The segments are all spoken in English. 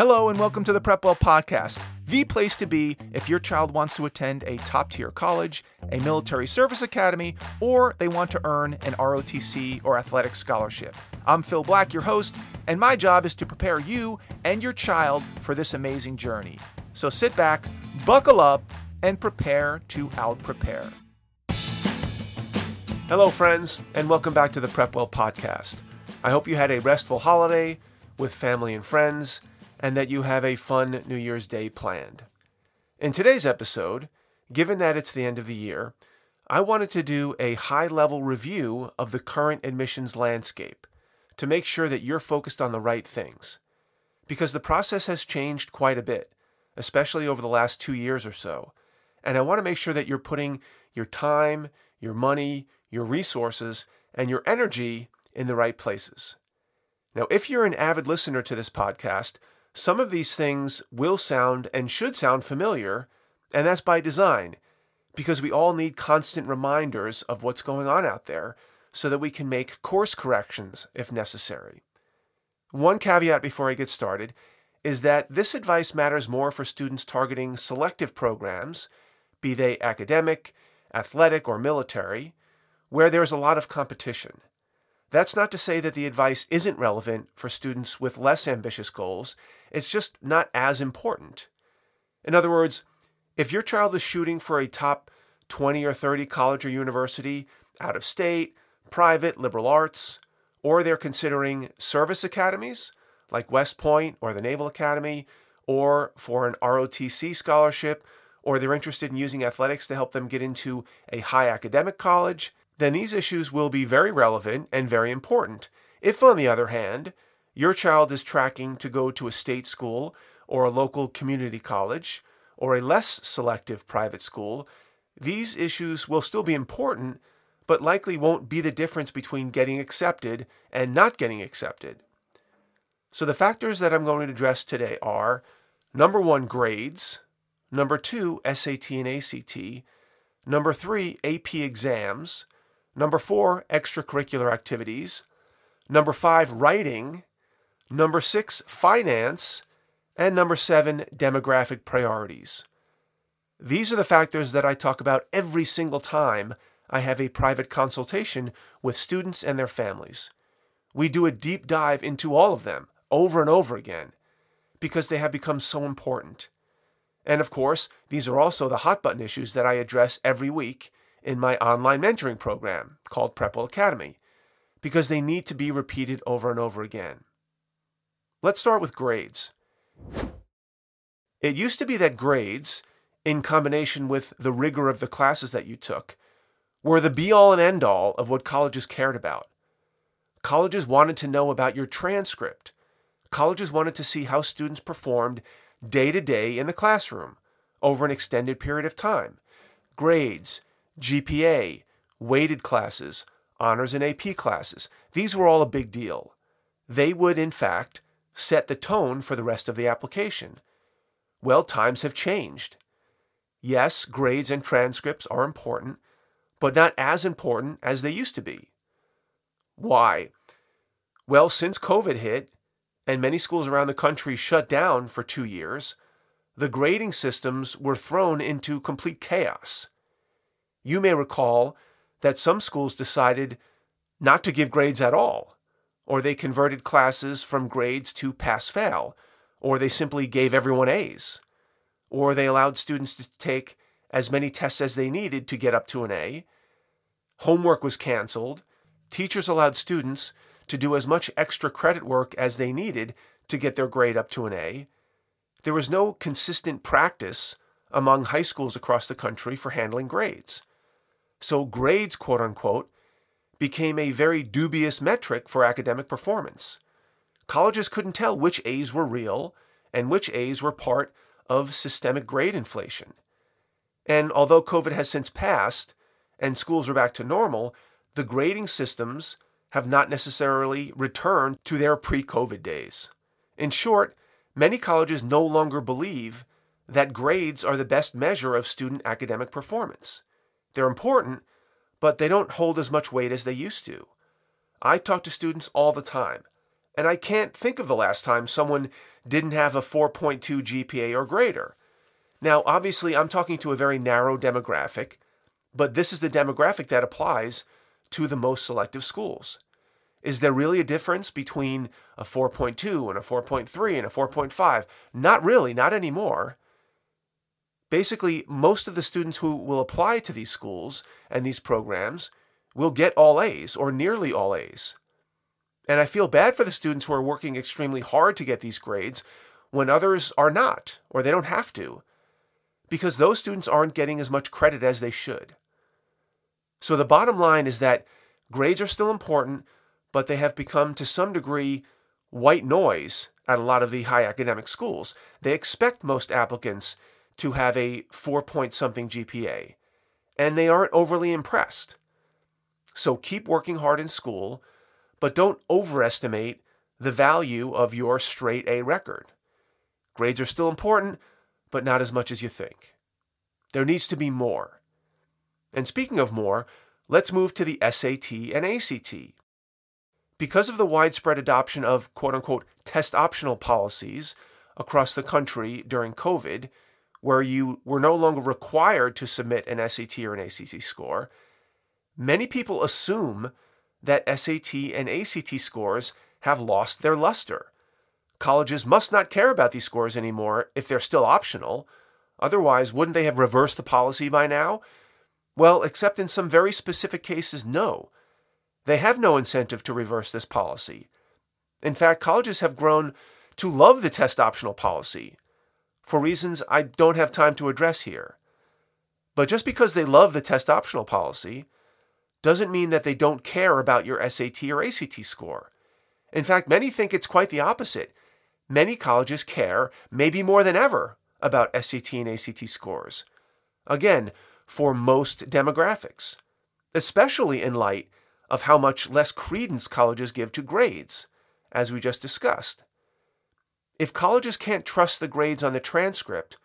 Hello and welcome to the PrepWell Podcast, the place to be if your child wants to attend a top-tier college, a military service academy, or they want to earn an ROTC or athletic scholarship. I'm Phil Black, your host, and my job is to prepare you and your child for this amazing journey. So sit back, buckle up, and prepare to out-prepare. Hello, friends, and welcome back to the PrepWell Podcast. I hope you had a restful holiday with family and friends, and that you have a fun New Year's Day planned. In today's episode, given that it's the end of the year, I wanted to do a high-level review of the current admissions landscape to make sure that you're focused on the right things, because the process has changed quite a bit, especially over the last 2 years or so, and I want to make sure that you're putting your time, your money, your resources, and your energy in the right places. Now, if you're an avid listener to this podcast, some of these things will sound and should sound familiar, and that's by design, because we all need constant reminders of what's going on out there so that we can make course corrections if necessary. One caveat before I get started is that this advice matters more for students targeting selective programs, be they academic, athletic, or military, where there's a lot of competition. That's not to say that the advice isn't relevant for students with less ambitious goals. It's just not as important. In other words, if your child is shooting for a top 20 or 30 college or university, out of state, private, liberal arts, or they're considering service academies like West Point or the Naval Academy, or for an ROTC scholarship, or they're interested in using athletics to help them get into a high academic college, then these issues will be very relevant and very important. If, on the other hand, your child is tracking to go to a state school or a local community college or a less selective private school, these issues will still be important, but likely won't be the difference between getting accepted and not getting accepted. So the factors that I'm going to address today are, number one, grades, number two, SAT and ACT, number three, AP exams, number four, extracurricular activities, number five, writing, number six, finance, and number seven, demographic priorities. These are the factors that I talk about every single time I have a private consultation with students and their families. We do a deep dive into all of them over and over again because they have become so important. And of course, these are also the hot button issues that I address every week in my online mentoring program called PrepWell Academy, because they need to be repeated over and over again. Let's start with grades. It used to be that grades, in combination with the rigor of the classes that you took, were the be-all and end-all of what colleges cared about. Colleges wanted to know about your transcript. Colleges wanted to see how students performed day to day in the classroom over an extended period of time. Grades, GPA, weighted classes, honors and AP classes, these were all a big deal. They would, in fact, set the tone for the rest of the application. Well, times have changed. Yes, grades and transcripts are important, but not as important as they used to be. Why? Well, since COVID hit, and many schools around the country shut down for 2 years, the grading systems were thrown into complete chaos. You may recall that some schools decided not to give grades at all, or they converted classes from grades to pass-fail, or they simply gave everyone A's, or they allowed students to take as many tests as they needed to get up to an A. Homework was canceled. Teachers allowed students to do as much extra credit work as they needed to get their grade up to an A. There was no consistent practice among high schools across the country for handling grades. So grades, quote-unquote, became a very dubious metric for academic performance. Colleges couldn't tell which A's were real and which A's were part of systemic grade inflation. And although COVID has since passed and schools are back to normal, the grading systems have not necessarily returned to their pre-COVID days. In short, many colleges no longer believe that grades are the best measure of student academic performance. They're important, but they don't hold as much weight as they used to. I talk to students all the time, And I can't think of the last time someone didn't have a 4.2 GPA or greater. Now, obviously, I'm talking to a very narrow demographic, but this is the demographic that applies to the most selective schools. Is there really a difference between a 4.2 and a 4.3 and a 4.5? Not really, not anymore. Basically, most of the students who will apply to these schools and these programs will get all A's or nearly all A's. And I feel bad for the students who are working extremely hard to get these grades when others are not, or they don't have to, because those students aren't getting as much credit as they should. So the bottom line is that grades are still important, but they have become, to some degree, white noise at a lot of the high academic schools. They expect most applicants to have a 4-point-something GPA, and they aren't overly impressed. So keep working hard in school, but don't overestimate the value of your straight A record. Grades are still important, but not as much as you think. There needs to be more. And speaking of more, let's move to the SAT and ACT. Because of the widespread adoption of quote-unquote test-optional policies across the country during COVID, where you were no longer required to submit an SAT or an ACT score, many people assume that SAT and ACT scores have lost their luster. Colleges must not care about these scores anymore if they're still optional. Otherwise, wouldn't they have reversed the policy by now? Well, except in some very specific cases, no. They have no incentive to reverse this policy. In fact, colleges have grown to love the test-optional policy for reasons I don't have time to address here. But just because they love the test-optional policy doesn't mean that they don't care about your SAT or ACT score. In fact, many think it's quite the opposite. Many colleges care, maybe more than ever, about SAT and ACT scores. Again, for most demographics, especially in light of how much less credence colleges give to grades, as we just discussed. If colleges can't trust the grades on the transcript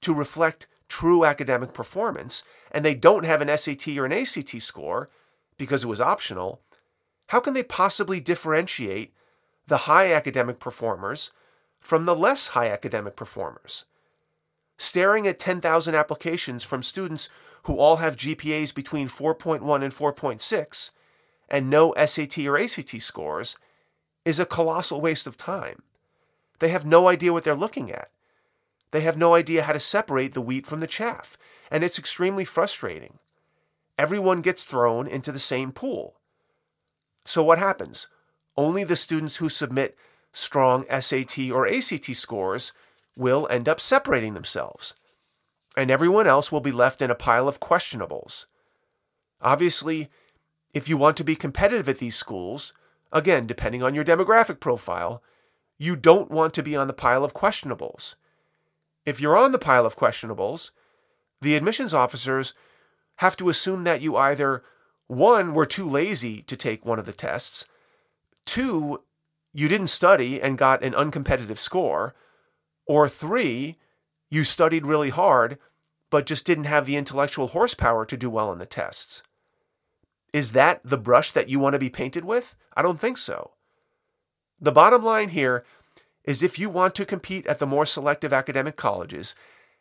to reflect true academic performance, and they don't have an SAT or an ACT score because it was optional, how can they possibly differentiate the high academic performers from the less high academic performers? Staring at 10,000 applications from students who all have GPAs between 4.1 and 4.6 and no SAT or ACT scores is a colossal waste of time. They have no idea what they're looking at. They have no idea how to separate the wheat from the chaff, and it's extremely frustrating. Everyone gets thrown into the same pool. So what happens? Only the students who submit strong SAT or ACT scores will end up separating themselves, and everyone else will be left in a pile of questionables. Obviously, if you want to be competitive at these schools, again, depending on your demographic profile, you don't want to be on the pile of questionables. If you're on the pile of questionables, the admissions officers have to assume that you either, one, were too lazy to take one of the tests, two, you didn't study and got an uncompetitive score, or three, you studied really hard but just didn't have the intellectual horsepower to do well on the tests. Is that the brush that you want to be painted with? I don't think so. The bottom line here is if you want to compete at the more selective academic colleges,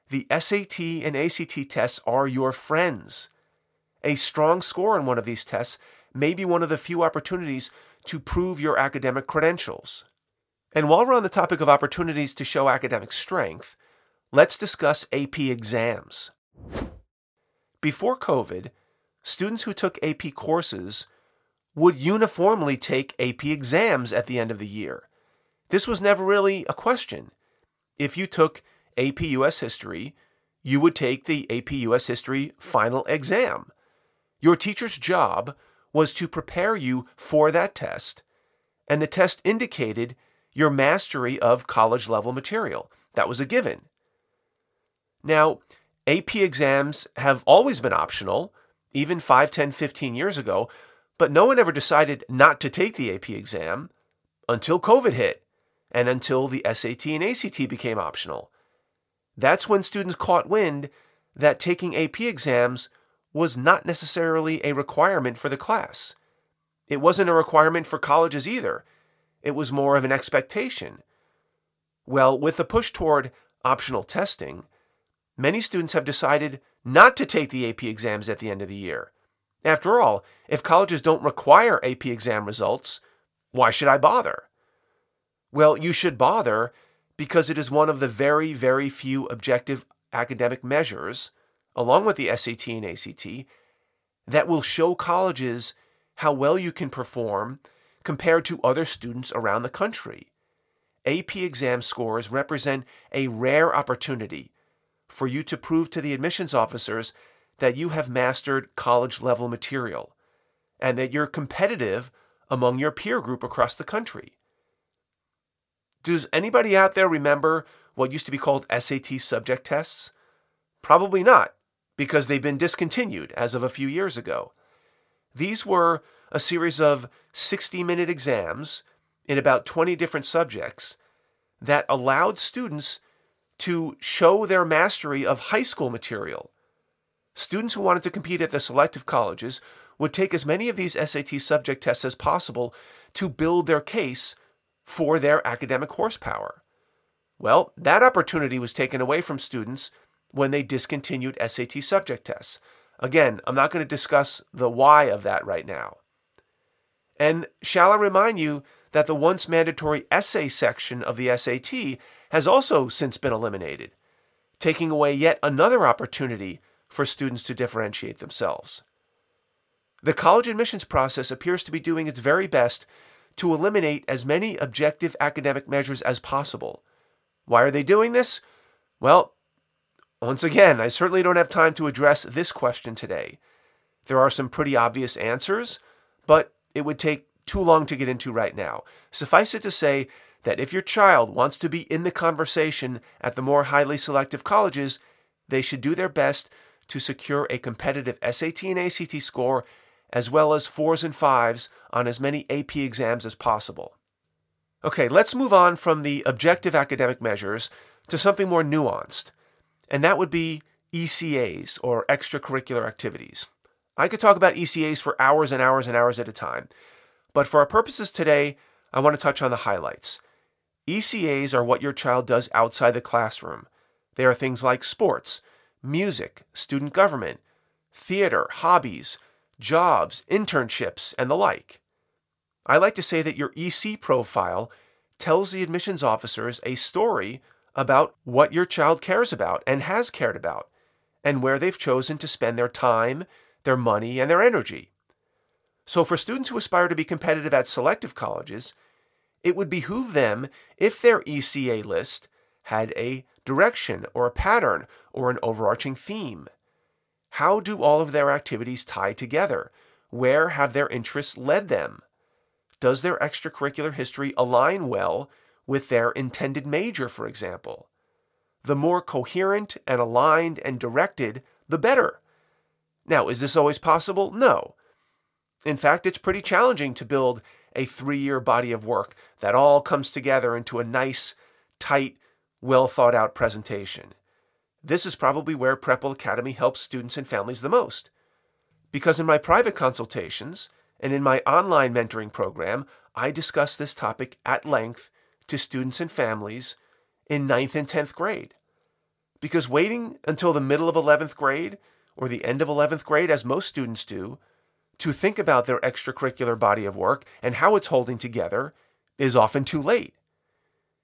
the SAT and ACT tests are your friends. A strong score on one of these tests may be one of the few opportunities to prove your academic credentials. And while we're on the topic of opportunities to show academic strength, let's discuss AP exams. Before COVID, students who took AP courses would uniformly take AP exams at the end of the year. This was never really a question. If you took AP U.S. History, you would take the AP U.S. History final exam. Your teacher's job was to prepare you for that test, and the test indicated your mastery of college-level material. That was a given. Now, AP exams have always been optional, even 5, 10, 15 years ago, but no one ever decided not to take the AP exam until COVID hit and until the SAT and ACT became optional. That's when students caught wind that taking AP exams was not necessarily a requirement for the class. It wasn't a requirement for colleges either. It was more of an expectation. Well, with the push toward optional testing, many students have decided not to take the AP exams at the end of the year. After all, if colleges don't require AP exam results, why should I bother? Well, you should bother because it is one of the very, very few objective academic measures, along with the SAT and ACT, that will show colleges how well you can perform compared to other students around the country. AP exam scores represent a rare opportunity for you to prove to the admissions officers that you have mastered college-level material and that you're competitive among your peer group across the country. Does anybody out there remember what used to be called SAT subject tests? Probably not, because they've been discontinued as of a few years ago. These were a series of 60-minute exams in about 20 different subjects that allowed students to show their mastery of high school material. Students who wanted to compete at the selective colleges would take as many of these SAT subject tests as possible to build their case for their academic horsepower. Well, that opportunity was taken away from students when they discontinued SAT subject tests. Again, I'm not going to discuss the why of that right now. And shall I remind you that the once mandatory essay section of the SAT has also since been eliminated, taking away yet another opportunity for students to differentiate themselves. The college admissions process appears to be doing its very best to eliminate as many objective academic measures as possible. Why are they doing this? Well, once again, I certainly don't have time to address this question today. There are some pretty obvious answers, but it would take too long to get into right now. Suffice it to say that if your child wants to be in the conversation at the more highly selective colleges, they should do their best to secure a competitive SAT and ACT score as well as 4s and 5s on as many AP exams as possible. Okay, let's move on from the objective academic measures to something more nuanced, and that would be ECAs, or extracurricular activities. I could talk about ECAs for hours and hours and hours at a time, but for our purposes today, I want to touch on the highlights. ECAs are what your child does outside the classroom. They are things like sports, music, student government, theater, hobbies, jobs, internships, and the like. I like to say that your EC profile tells the admissions officers a story about what your child cares about and has cared about, and where they've chosen to spend their time, their money, and their energy. So for students who aspire to be competitive at selective colleges, it would behoove them if their ECA list had a direction or a pattern or an overarching theme. How do all of their activities tie together? Where have their interests led them? Does their extracurricular history align well with their intended major, for example? The more coherent and aligned and directed, the better. Now, is this always possible? No. In fact, it's pretty challenging to build a 3-year body of work that all comes together into a nice, tight, well-thought-out presentation. This is probably where PrepWell Academy helps students and families the most. Because in my private consultations and in my online mentoring program, I discuss this topic at length to students and families in 9th and 10th grade. Because waiting until the middle of 11th grade or the end of 11th grade, as most students do, to think about their extracurricular body of work and how it's holding together is often too late.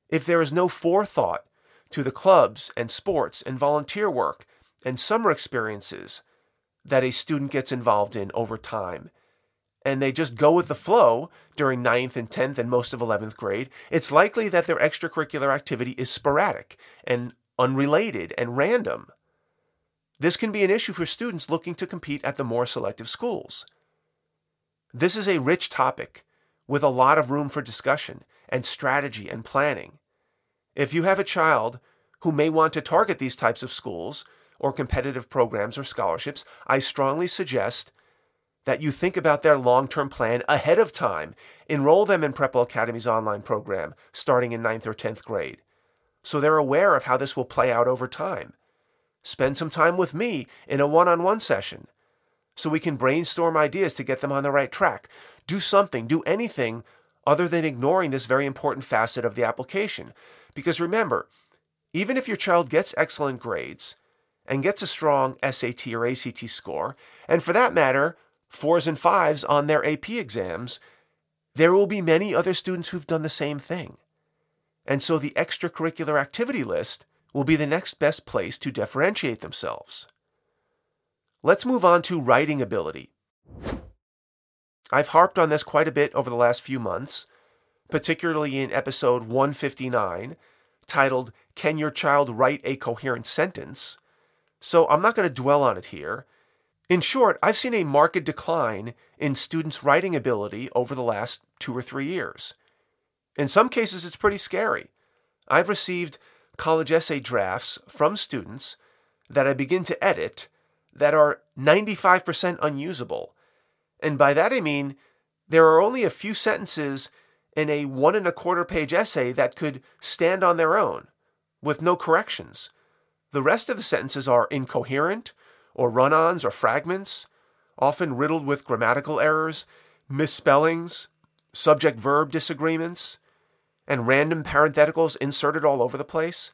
If there is no forethought to the clubs and sports and volunteer work and summer experiences that a student gets involved in over time, and they just go with the flow during 9th and 10th and most of 11th grade, it's likely that their extracurricular activity is sporadic and unrelated and random. This can be an issue for students looking to compete at the more selective schools. This is a rich topic with a lot of room for discussion and strategy and planning. If you have a child who may want to target these types of schools or competitive programs or scholarships, I strongly suggest that you think about their long-term plan ahead of time. Enroll them in PrepWell Academy's online program starting in 9th or 10th grade, so they're aware of how this will play out over time. Spend some time with me in a one-on-one session so we can brainstorm ideas to get them on the right track. Do something, do anything other than ignoring this very important facet of the application. Because remember, even if your child gets excellent grades and gets a strong SAT or ACT score, and for that matter, 4s and 5s on their AP exams, there will be many other students who've done the same thing. And so the extracurricular activity list will be the next best place to differentiate themselves. Let's move on to writing ability. I've harped on this quite a bit over the last few months, particularly in episode 159, titled, Can Your Child Write a Coherent Sentence? So I'm not going to dwell on it here. In short, I've seen a marked decline in students' writing ability over the last 2 or 3 years. In some cases, it's pretty scary. I've received college essay drafts from students that I begin to edit that are 95% unusable. And by that I mean there are only a few sentences in a 1 1/4-page essay that could stand on their own with no corrections. The rest of the sentences are incoherent or run-ons or fragments, often riddled with grammatical errors, misspellings, subject-verb disagreements, and random parentheticals inserted all over the place.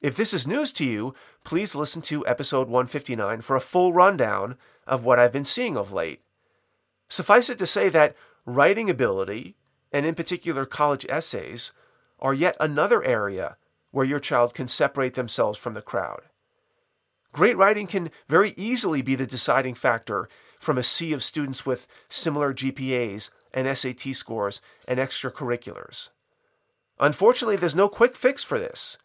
If this is news to you, please listen to episode 159 for a full rundown of what I've been seeing of late. Suffice it to say that writing ability, and in particular college essays, are yet another area where your child can separate themselves from the crowd. Great writing can very easily be the deciding factor from a sea of students with similar GPAs and SAT scores and extracurriculars. Unfortunately, there's no quick fix for this.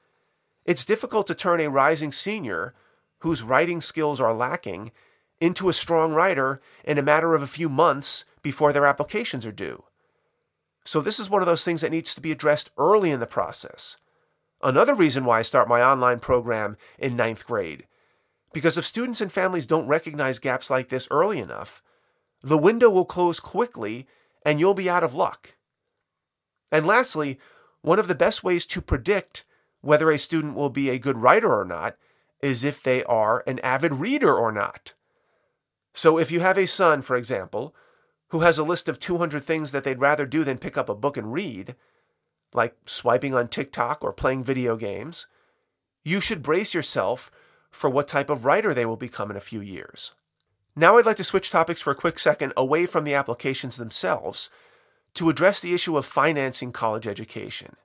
It's difficult to turn a rising senior whose writing skills are lacking into a strong writer in a matter of a few months before their applications are due. So this is one of those things that needs to be addressed early in the process. Another reason why I start my online program in 9th grade, because if students and families don't recognize gaps like this early enough, the window will close quickly and you'll be out of luck. And lastly, one of the best ways to predict whether a student will be a good writer or not is if they are an avid reader or not. So if you have a son, for example, who has a list of 200 things that they'd rather do than pick up a book and read, like swiping on TikTok or playing video games, you should brace yourself for what type of writer they will become in a few years. Now I'd like to switch topics for a quick second away from the applications themselves to address the issue of financing college education.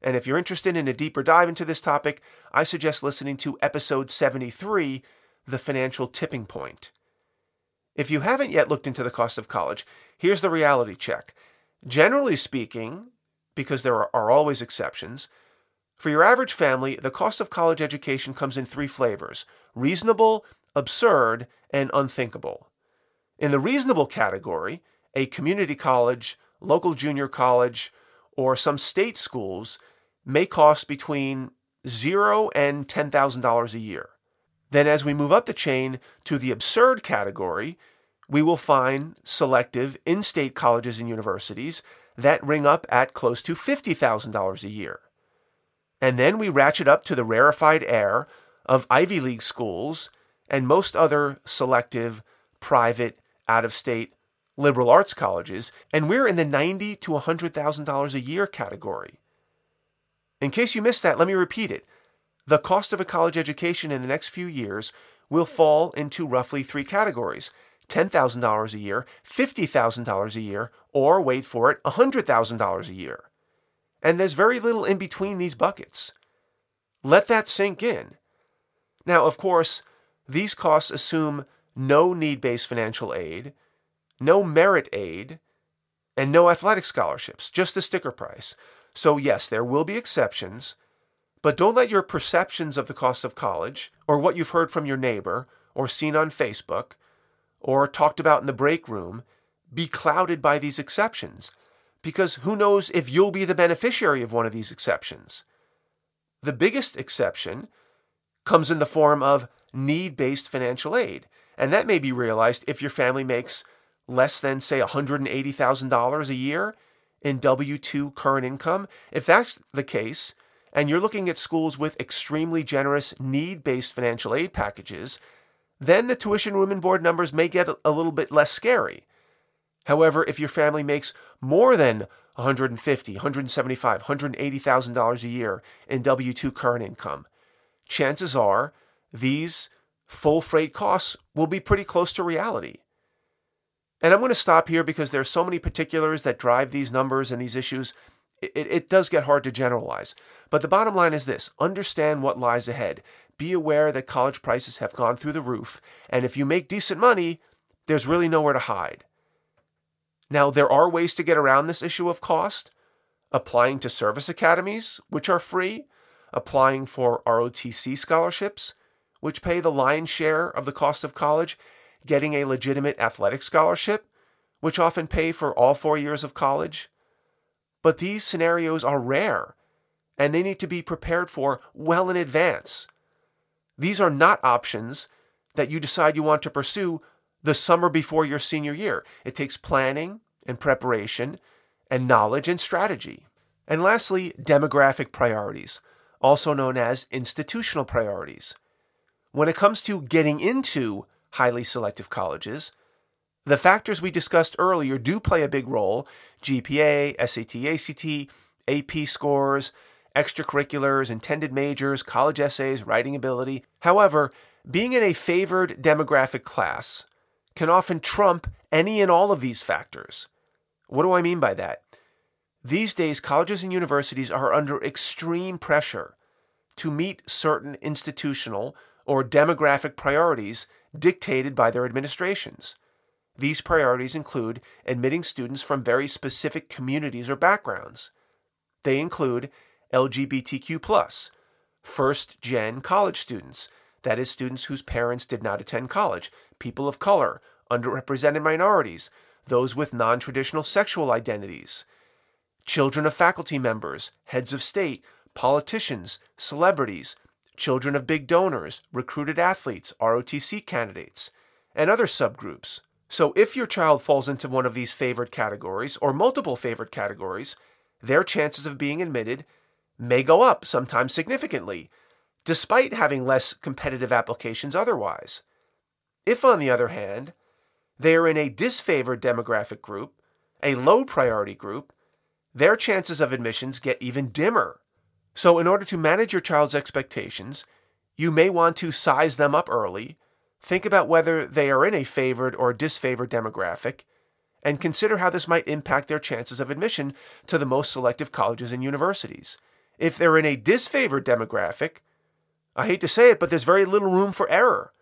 And if you're interested in a deeper dive into this topic, I suggest listening to episode 73, The Financial Tipping Point. If you haven't yet looked into the cost of college, here's the reality check. Generally speaking, because there are always exceptions, for your average family, the cost of college education comes in 3 flavors: reasonable, absurd, and unthinkable. In the reasonable category, a community college, local junior college, or some state schools may cost between $0 and $10,000 a year. Then as we move up the chain to the absurd category, we will find selective in-state colleges and universities that ring up at close to $50,000 a year. And then we ratchet up to the rarefied air of Ivy League schools and most other selective, private, out-of-state liberal arts colleges, and we're in the $90,000 to $100,000 a year category. In case you missed that, let me repeat it. The cost of a college education in the next few years will fall into roughly 3 categories: $10,000 a year, $50,000 a year, or, wait for it, $100,000 a year. And there's very little in between these buckets. Let that sink in. Now, of course, these costs assume no need-based financial aid, no merit aid, and no athletic scholarships, just the sticker price. So yes, there will be exceptions, but don't let your perceptions of the cost of college, or what you've heard from your neighbor, or seen on Facebook, or talked about in the break room, be clouded by these exceptions, because who knows if you'll be the beneficiary of one of these exceptions. The biggest exception comes in the form of need-based financial aid, and that may be realized if your family makes less than, say, $180,000 a year in W-2 current income. If that's the case, and you're looking at schools with extremely generous need-based financial aid packages, then the tuition, room, and board numbers may get a little bit less scary. However, if your family makes more than $150,000, $175,000, $180,000 a year in W-2 current income, chances are these full freight costs will be pretty close to reality. And I'm going to stop here because there's so many particulars that drive these numbers and these issues. It does get hard to generalize. But the bottom line is this: understand what lies ahead. Be aware that college prices have gone through the roof. And if you make decent money, there's really nowhere to hide. Now, there are ways to get around this issue of cost: applying to service academies, which are free, applying for ROTC scholarships, which pay the lion's share of the cost of college, getting a legitimate athletic scholarship, which often pay for all 4 years of college. But these scenarios are rare, and they need to be prepared for well in advance. These are not options that you decide you want to pursue the summer before your senior year. It takes planning and preparation and knowledge and strategy. And lastly, demographic priorities, also known as institutional priorities. When it comes to getting into highly selective colleges, the factors we discussed earlier do play a big role: GPA, SAT, ACT, AP scores, extracurriculars, intended majors, college essays, writing ability. However, being in a favored demographic class can often trump any and all of these factors. What do I mean by that? These days, colleges and universities are under extreme pressure to meet certain institutional or demographic priorities dictated by their administrations. These priorities include admitting students from very specific communities or backgrounds. They include LGBTQ+, first-gen college students, that is, students whose parents did not attend college, people of color, underrepresented minorities, those with non-traditional sexual identities, children of faculty members, heads of state, politicians, celebrities, children of big donors, recruited athletes, ROTC candidates, and other subgroups. So if your child falls into one of these favored categories or multiple favored categories, their chances of being admitted may go up, sometimes significantly, despite having less competitive applications otherwise. If, on the other hand, they are in a disfavored demographic group, a low priority group, their chances of admissions get even dimmer. So in order to manage your child's expectations, you may want to size them up early. Think about whether they are in a favored or disfavored demographic, and consider how this might impact their chances of admission to the most selective colleges and universities. If they're in a disfavored demographic, I hate to say it, but there's very little room for error.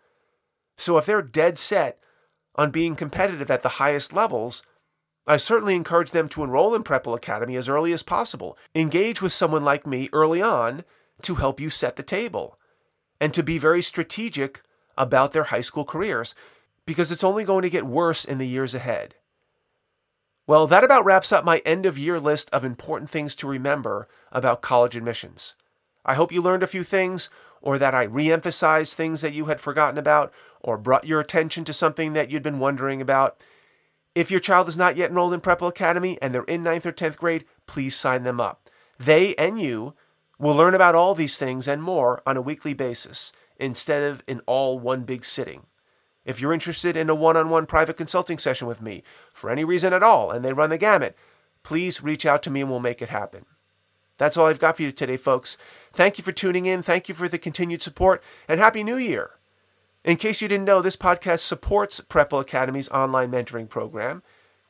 So if they're dead set on being competitive at the highest levels, I certainly encourage them to enroll in PrepWell Academy as early as possible. Engage with someone like me early on to help you set the table, and to be very strategic about their high school careers, because it's only going to get worse in the years ahead. Well, that about wraps up my end-of-year list of important things to remember about college admissions. I hope you learned a few things, or that I re-emphasized things that you had forgotten about, or brought your attention to something that you'd been wondering about. If your child is not yet enrolled in PrepWell Academy and they're in 9th or 10th grade, please sign them up. They and you will learn about all these things and more on a weekly basis, instead of in all one big sitting. If you're interested in a one-on-one private consulting session with me, for any reason at all, and they run the gamut, please reach out to me and we'll make it happen. That's all I've got for you today, folks. Thank you for tuning in. Thank you for the continued support, and Happy New Year. In case you didn't know, this podcast supports PrepWell Academy's online mentoring program,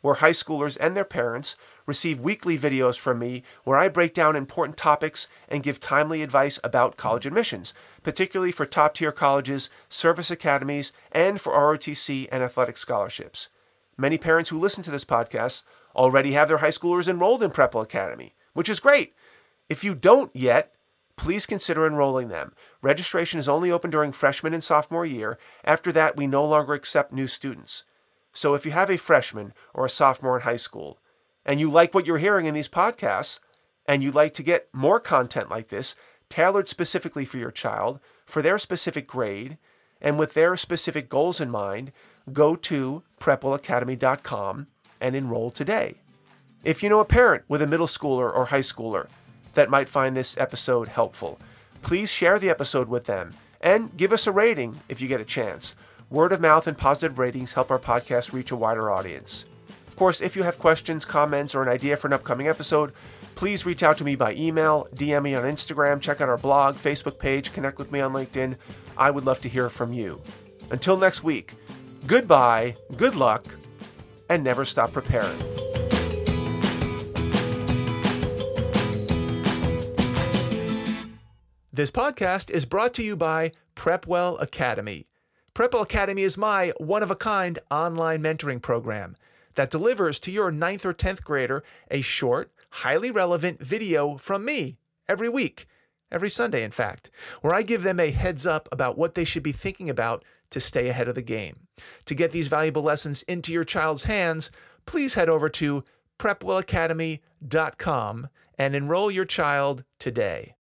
where high schoolers and their parents receive weekly videos from me where I break down important topics and give timely advice about college admissions, particularly for top-tier colleges, service academies, and for ROTC and athletic scholarships. Many parents who listen to this podcast already have their high schoolers enrolled in PrepWell Academy, which is great. If you don't yet, please consider enrolling them. Registration is only open during freshman and sophomore year. After that, we no longer accept new students. So if you have a freshman or a sophomore in high school, and you like what you're hearing in these podcasts, and you'd like to get more content like this, tailored specifically for your child, for their specific grade, and with their specific goals in mind, go to PrepWellAcademy.com and enroll today. If you know a parent with a middle schooler or high schooler that might find this episode helpful, please share the episode with them, and give us a rating if you get a chance. Word of mouth and positive ratings help our podcast reach a wider audience. Of course, if you have questions, comments, or an idea for an upcoming episode, please reach out to me by email, DM me on Instagram, check out our blog, Facebook page, connect with me on LinkedIn. I would love to hear from you. Until next week, goodbye, good luck, and never stop preparing. This podcast is brought to you by PrepWell Academy. PrepWell Academy is my one-of-a-kind online mentoring program that delivers to your 9th or 10th grader a short, highly relevant video from me every week, every Sunday in fact, where I give them a heads up about what they should be thinking about to stay ahead of the game. To get these valuable lessons into your child's hands, please head over to PrepWellAcademy.com and enroll your child today.